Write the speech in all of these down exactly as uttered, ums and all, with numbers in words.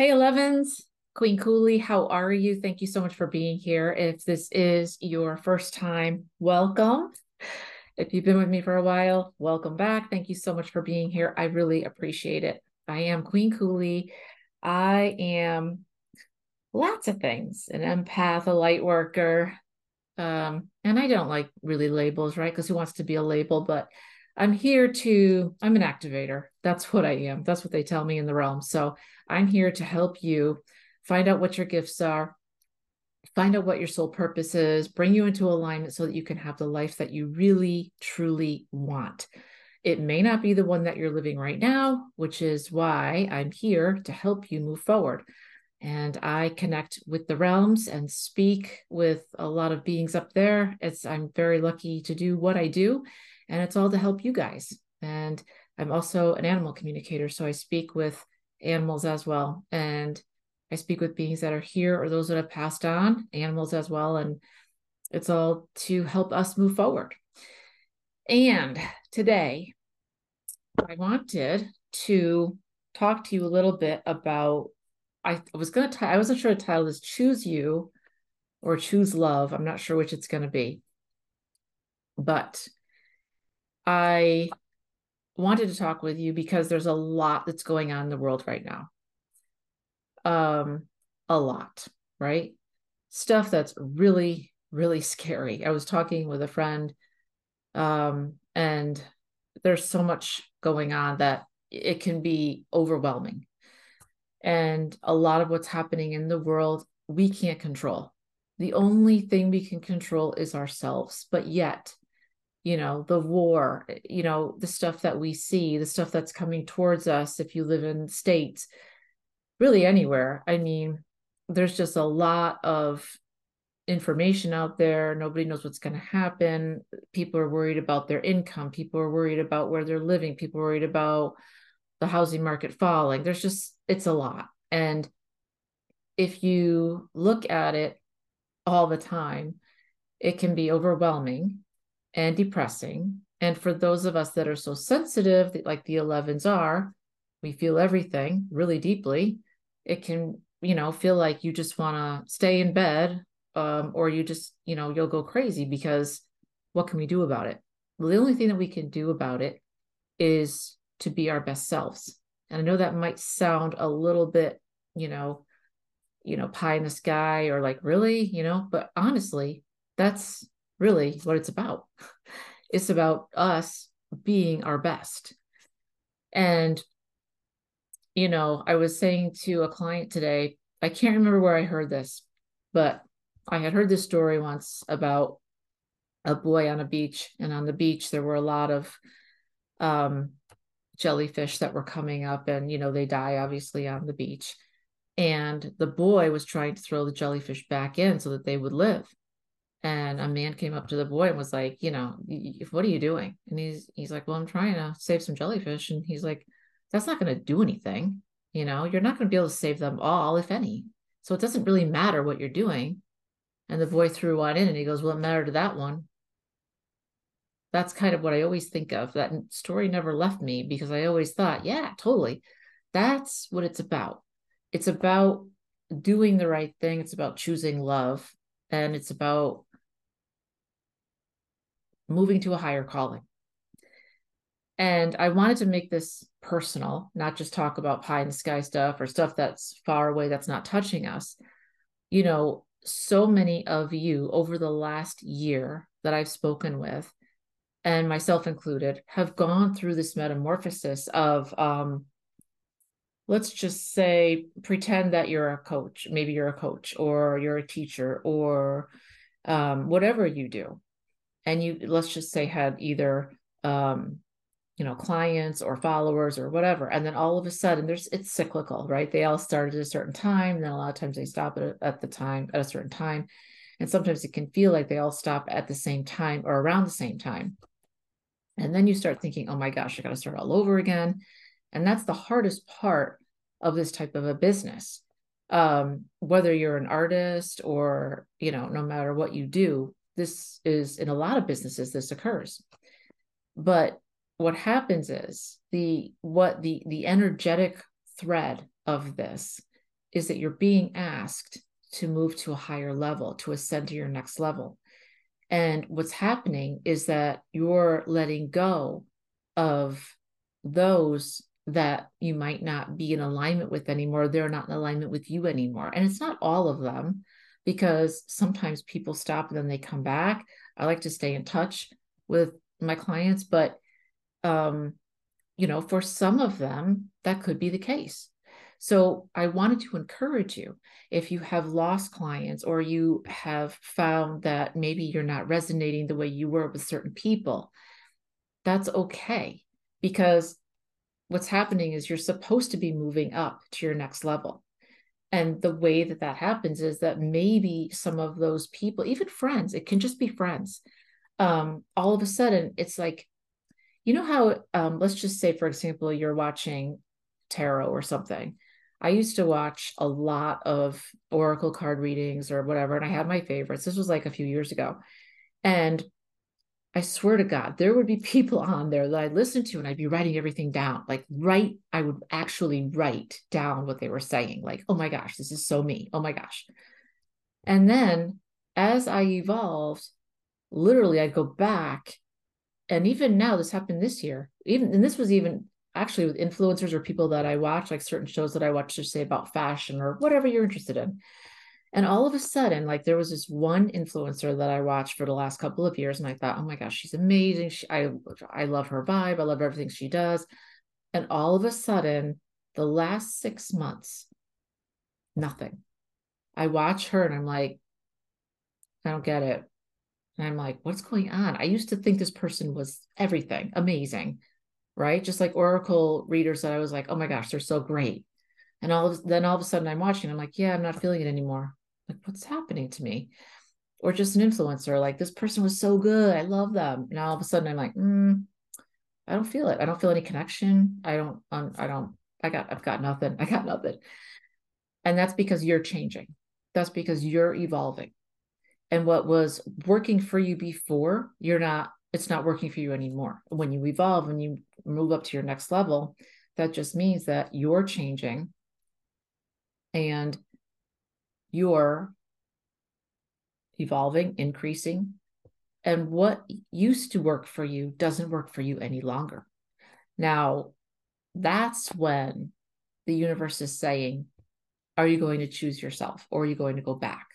Hey, Elevens, Queen Kuli, how are you? Thank you so much for being here. If this is your first time, welcome. If you've been with me for a while, welcome back. Thank you so much for being here. I really appreciate it. I am Queen Kuli. I am lots of things, an empath, a light worker. Um, and I don't like really labels, right? Because who wants to be a label? But I'm here to, I'm an activator. That's what I am. That's what they tell me in the realm. So I'm here to help you find out what your gifts are, find out what your soul purpose is, bring you into alignment so that you can have the life that you really, truly want. It may not be the one that you're living right now, which is why I'm here to help you move forward. And I connect with the realms and speak with a lot of beings up there. It's, I'm very lucky to do what I do, and it's all to help you guys. And I'm also an animal communicator, so I speak with animals as well. And I speak with beings that are here or those that have passed on, animals as well. And it's all to help us move forward. And today I wanted to talk to you a little bit about, I was going to, I wasn't sure to title this Choose You or Choose Love. I'm not sure which it's going to be, but I wanted to talk with you because there's a lot that's going on in the world right now. Um, a lot, right? Stuff that's really, really scary. I was talking with a friend, um, and there's so much going on that it can be overwhelming. And a lot of what's happening in the world, we can't control. The only thing we can control is ourselves. But yet, you know, the war, you know, the stuff that we see, the stuff that's coming towards us, if you live in the States, really anywhere. I mean, there's just a lot of information out there. Nobody knows what's going to happen. People are worried about their income. People are worried about where they're living. People are worried about the housing market falling. There's just, it's a lot. And if you look at it all the time, it can be overwhelming and depressing. And for those of us that are so sensitive, like the elevens are, we feel everything really deeply. It can, you know, feel like you just want to stay in bed, um, or you just, you know, you'll go crazy because what can we do about it? Well, the only thing that we can do about it is to be our best selves. And I know that might sound a little bit, you know, you know, pie in the sky or like, really, you know, but honestly, that's really what it's about. It's about us being our best. And, you know, I was saying to a client today, I can't remember where I heard this, but I had heard this story once about a boy on a beach, and on the beach, there were a lot of, um, jellyfish that were coming up, and, you know, they die obviously on the beach. And the boy was trying to throw the jellyfish back in so that they would live. And a man came up to the boy and was like, you know, what are you doing? And he's, he's like, well, I'm trying to save some jellyfish. And he's like, that's not going to do anything. You know, you're not going to be able to save them all, if any. So it doesn't really matter what you're doing. And the boy threw one in and he goes, well, it mattered to that one. That's kind of what I always think of. That story never left me because I always thought, yeah, totally. That's what it's about. It's about doing the right thing. It's about choosing love. And it's about moving to a higher calling. And I wanted to make this personal, not just talk about pie in the sky stuff or stuff that's far away that's not touching us. You know, so many of you over the last year that I've spoken with, and myself included, have gone through this metamorphosis of, um, let's just say, pretend that you're a coach. Maybe you're a coach or you're a teacher or um, whatever you do. And you, let's just say, had either, um, you know, clients or followers or whatever. And then all of a sudden there's, it's cyclical, right? They all started at a certain time. And then a lot of times they stop at, at the time, at a certain time. And sometimes it can feel like they all stop at the same time or around the same time. And then you start thinking, oh my gosh, I got to start all over again. And that's the hardest part of this type of a business. Um, whether you're an artist or, you know, no matter what you do, this is, in a lot of businesses, this occurs. But what happens is the, what the, the energetic thread of this is that you're being asked to move to a higher level, to ascend to your next level. And what's happening is that you're letting go of those that you might not be in alignment with anymore. They're not in alignment with you anymore. And it's not all of them, because sometimes people stop and then they come back. I like to stay in touch with my clients, but, um, you know, for some of them, that could be the case. So I wanted to encourage you, if you have lost clients or you have found that maybe you're not resonating the way you were with certain people, that's okay, because what's happening is you're supposed to be moving up to your next level. And the way that that happens is that maybe some of those people, even friends, it can just be friends. Um, all of a sudden, it's like, you know how, um, let's just say, for example, you're watching tarot or something. I used to watch a lot of oracle card readings or whatever, and I had my favorites. This was like a few years ago. And I swear to God, there would be people on there that I listened to and I'd be writing everything down. Like write, I would actually write down what they were saying. Like, oh my gosh, this is so me. Oh my gosh. And then as I evolved, literally I'd go back. And even now, this happened this year, even, and this was even actually with influencers or people that I watch, like certain shows that I watch, to say about fashion or whatever you're interested in. And all of a sudden, like there was this one influencer that I watched for the last couple of years. And I thought, oh my gosh, she's amazing. She, I, I love her vibe. I love everything she does. And all of a sudden, the last six months, nothing. I watch her and I'm like, I don't get it. And I'm like, what's going on? I used to think this person was everything, amazing, right? Just like oracle readers that I was like, oh my gosh, they're so great. And all of, then all of a sudden I'm watching, I'm like, yeah, I'm not feeling it anymore. Like, what's happening to me? Or just an influencer, like this person was so good, I love them. And all of a sudden I'm like, mm, I don't feel it. I don't feel any connection. I don't, um, I don't, I got, I've got nothing. I got nothing. And that's because you're changing. That's because you're evolving. And what was working for you before, you're not, it's not working for you anymore. When you evolve, when you move up to your next level, that just means that you're changing and you're evolving, increasing, and what used to work for you doesn't work for you any longer. Now, that's when the universe is saying, are you going to choose yourself or are you going to go back?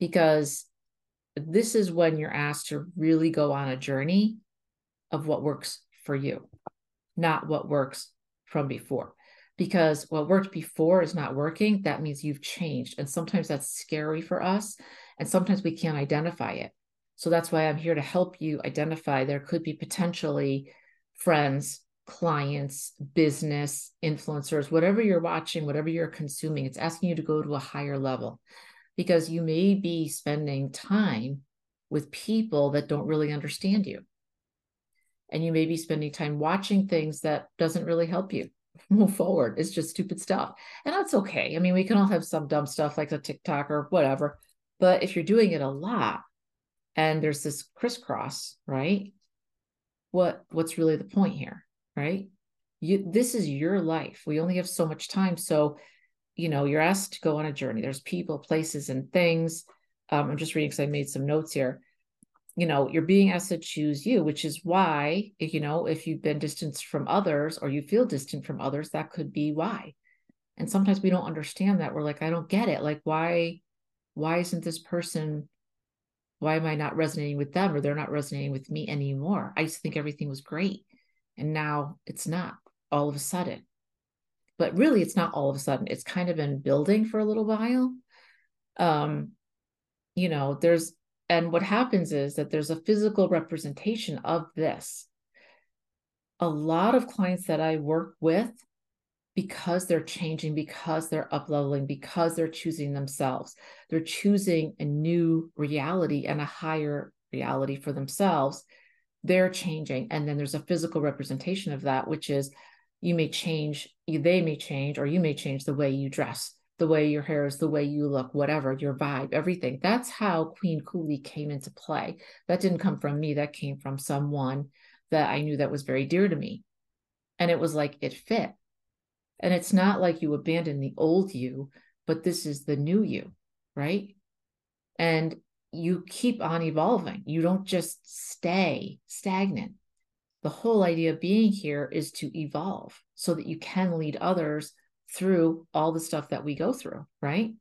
Because this is when you're asked to really go on a journey of what works for you, not what works from before. Because what worked before is not working. That means you've changed. And sometimes that's scary for us. And sometimes we can't identify it. So that's why I'm here to help you identify. There could be potentially friends, clients, business, influencers, whatever you're watching, whatever you're consuming, it's asking you to go to a higher level, because you may be spending time with people that don't really understand you. And you may be spending time watching things that doesn't really help you move forward. It's just stupid stuff. And that's okay. I mean, we can all have some dumb stuff like the TikTok or whatever, but if you're doing it a lot and there's this crisscross, right? What, what's really the point here, right? You, this is your life. We only have so much time. So, you know, you're asked to go on a journey. There's people, places, and things. Um, I'm just reading because I made some notes here. You know, you're being asked to choose you, which is why, you know, if you've been distanced from others or you feel distant from others, that could be why. And sometimes we don't understand that. We're like, I don't get it. Like, why, why isn't this person, why am I not resonating with them, or they're not resonating with me anymore? I used to think everything was great. And now it's not all of a sudden, but really it's not all of a sudden. It's kind of been building for a little while. Um, you know, there's, And what happens is that there's a physical representation of this. A lot of clients that I work with, because they're changing, because they're up-leveling, because they're choosing themselves, they're choosing a new reality and a higher reality for themselves, they're changing. And then there's a physical representation of that, which is you may change, they may change, or you may change the way you dress, the way your hair is, the way you look, whatever, your vibe, everything. That's how Queen Kuli came into play. That didn't come from me. That came from someone that I knew that was very dear to me. And it was like, it fit. And it's not like you abandon the old you, but this is the new you, right? And you keep on evolving. You don't just stay stagnant. The whole idea of being here is to evolve so that you can lead others through all the stuff that we go through, right?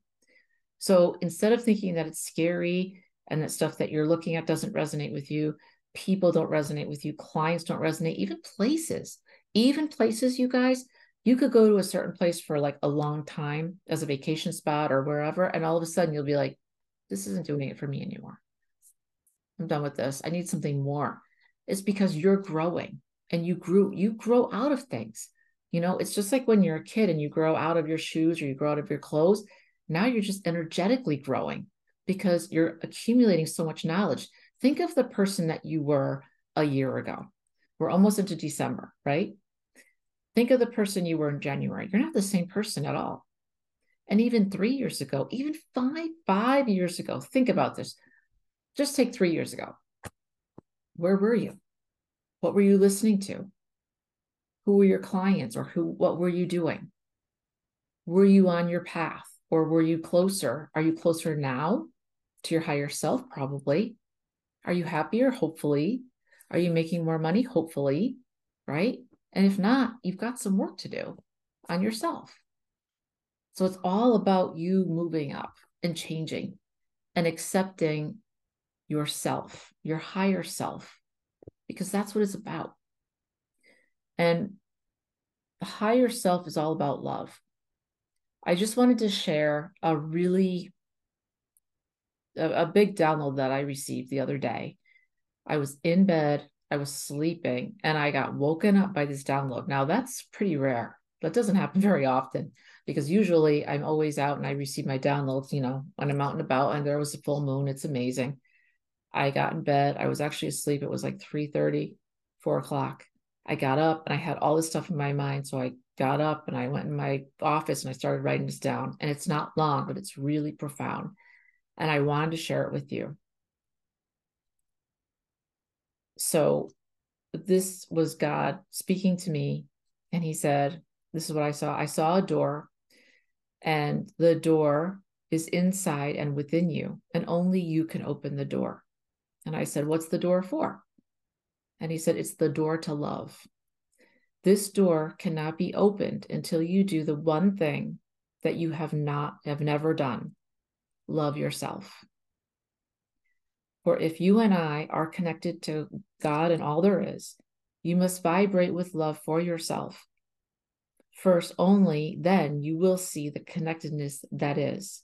So instead of thinking that it's scary and that stuff that you're looking at doesn't resonate with you, people don't resonate with you, clients don't resonate, even places, even places, you guys, you could go to a certain place for like a long time as a vacation spot or wherever, and all of a sudden you'll be like, this isn't doing it for me anymore. I'm done with this. I need something more. It's because you're growing and you grew, you grow out of things. You know, it's just like when you're a kid and you grow out of your shoes or you grow out of your clothes. Now you're just energetically growing because you're accumulating so much knowledge. Think of the person that you were a year ago. We're almost into December, right? Think of the person you were in January. You're not the same person at all. And even three years ago, even five, five years ago, think about this. Just take three years ago. Where were you? What were you listening to? Who were your clients, or who, what were you doing? Were you on your path, or were you closer? Are you closer now to your higher self? Probably. Are you happier? Hopefully. Are you making more money? Hopefully. Right? And if not, you've got some work to do on yourself. So it's all about you moving up and changing and accepting yourself, your higher self, because that's what it's about. And the higher self is all about love. I just wanted to share a really, a, a big download that I received the other day. I was in bed, I was sleeping, and I got woken up by this download. Now that's pretty rare. That doesn't happen very often, because usually I'm always out and I receive my downloads, you know, when I'm out and about, and there was a full moon. It's amazing. I got in bed. I was actually asleep. It was like three thirty, four o'clock. I got up and I had all this stuff in my mind. So I got up and I went in my office and I started writing this down. And it's not long, but it's really profound. And I wanted to share it with you. So this was God speaking to me. And he said, this is what I saw. I saw a door, and the door is inside and within you, and only you can open the door. And I said, what's the door for? And he said, it's the door to love. This door cannot be opened until you do the one thing that you have not, have never done. Love yourself. For if you and I are connected to God and all there is, you must vibrate with love for yourself. First, only then you will see the connectedness that is.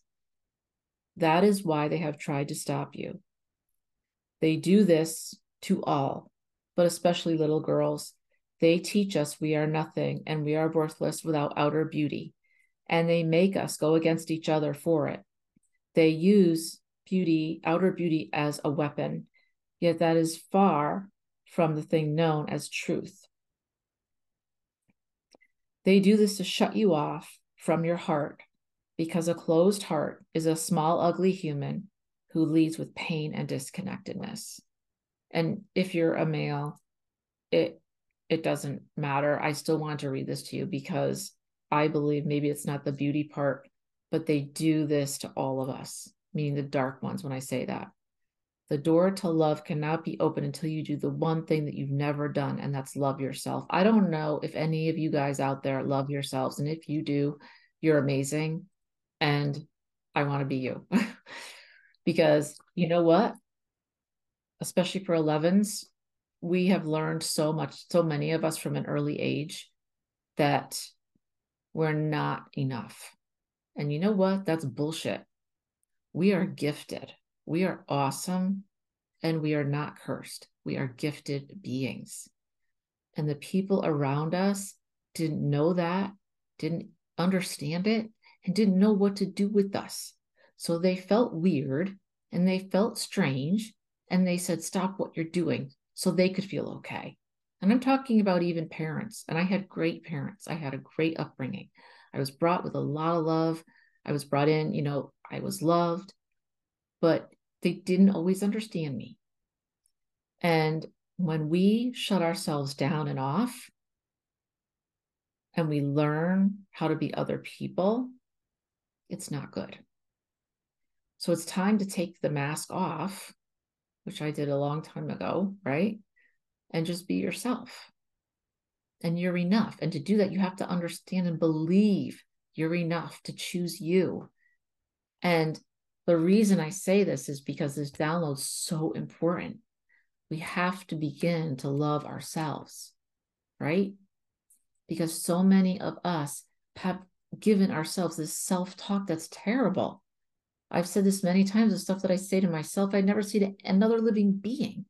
That is why they have tried to stop you. They do this to all, but especially little girls. They teach us we are nothing and we are worthless without outer beauty, and they make us go against each other for it. They use beauty, outer beauty, as a weapon, yet that is far from the thing known as truth. They do this to shut you off from your heart, because a closed heart is a small, ugly human who leads with pain and disconnectedness. And if you're a male, it, it doesn't matter. I still want to read this to you because I believe maybe it's not the beauty part, but they do this to all of us, meaning the dark ones when I say that. The door to love cannot be open until you do the one thing that you've never done, and that's love yourself. I don't know if any of you guys out there love yourselves, and if you do, you're amazing, and I want to be you. Because you know what? Especially for elevens, we have learned so much, so many of us from an early age, that we're not enough. And you know what? That's bullshit. We are gifted. We are awesome, and we are not cursed. We are gifted beings. And the people around us didn't know that, didn't understand it, and didn't know what to do with us. So they felt weird, and they felt strange, and they said, stop what you're doing, so they could feel okay. And I'm talking about even parents. And I had great parents. I had a great upbringing. I was brought with a lot of love. I was brought in, you know, I was loved. But they didn't always understand me. And when we shut ourselves down and off, and we learn how to be other people, it's not good. So it's time to take the mask off, which I did a long time ago, right? And just be yourself. And you're enough. And to do that, you have to understand and believe you're enough to choose you. And the reason I say this is because this download is so important. We have to begin to love ourselves, right? Because so many of us have given ourselves this self-talk that's terrible. I've said this many times, the stuff that I say to myself, I never say to another living being.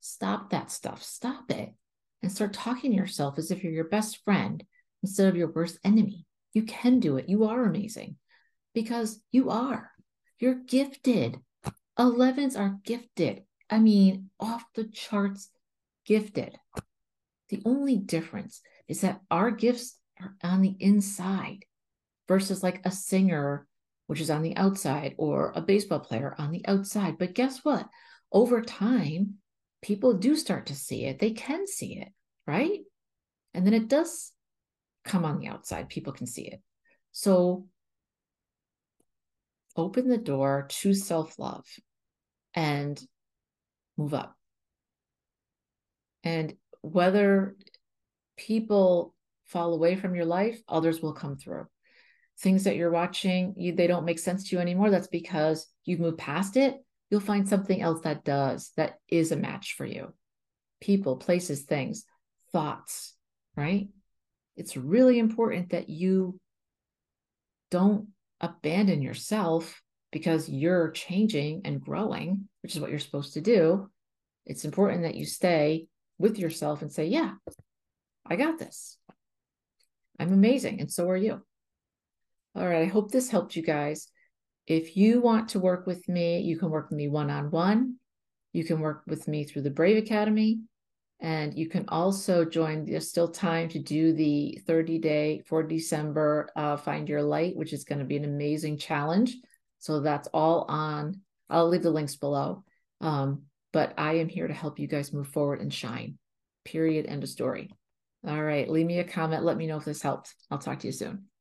Stop that stuff. Stop it. And start talking to yourself as if you're your best friend instead of your worst enemy. You can do it. You are amazing because you are. You're gifted. elevens are gifted. I mean, off the charts gifted. The only difference is that our gifts are on the inside versus like a singer, which is on the outside, or a baseball player on the outside. But guess what? Over time, people do start to see it. They can see it, right? And then it does come on the outside. People can see it. So open the door to self-love and move up. And whether people fall away from your life, others will come through. Things that you're watching, you, they don't make sense to you anymore. That's because you've moved past it. You'll find something else that does, that is a match for you. People, places, things, thoughts, right? It's really important that you don't abandon yourself because you're changing and growing, which is what you're supposed to do. It's important that you stay with yourself and say, yeah, I got this. I'm amazing. And so are you. All right. I hope this helped you guys. If you want to work with me, you can work with me one-on-one. You can work with me through the Brave Academy. And you can also join. There's still time to do the thirty-day for December uh, Find Your Light, which is going to be an amazing challenge. So that's all on. I'll leave the links below. Um, but I am here to help you guys move forward and shine. Period. End of story. All right. Leave me a comment. Let me know if this helped. I'll talk to you soon.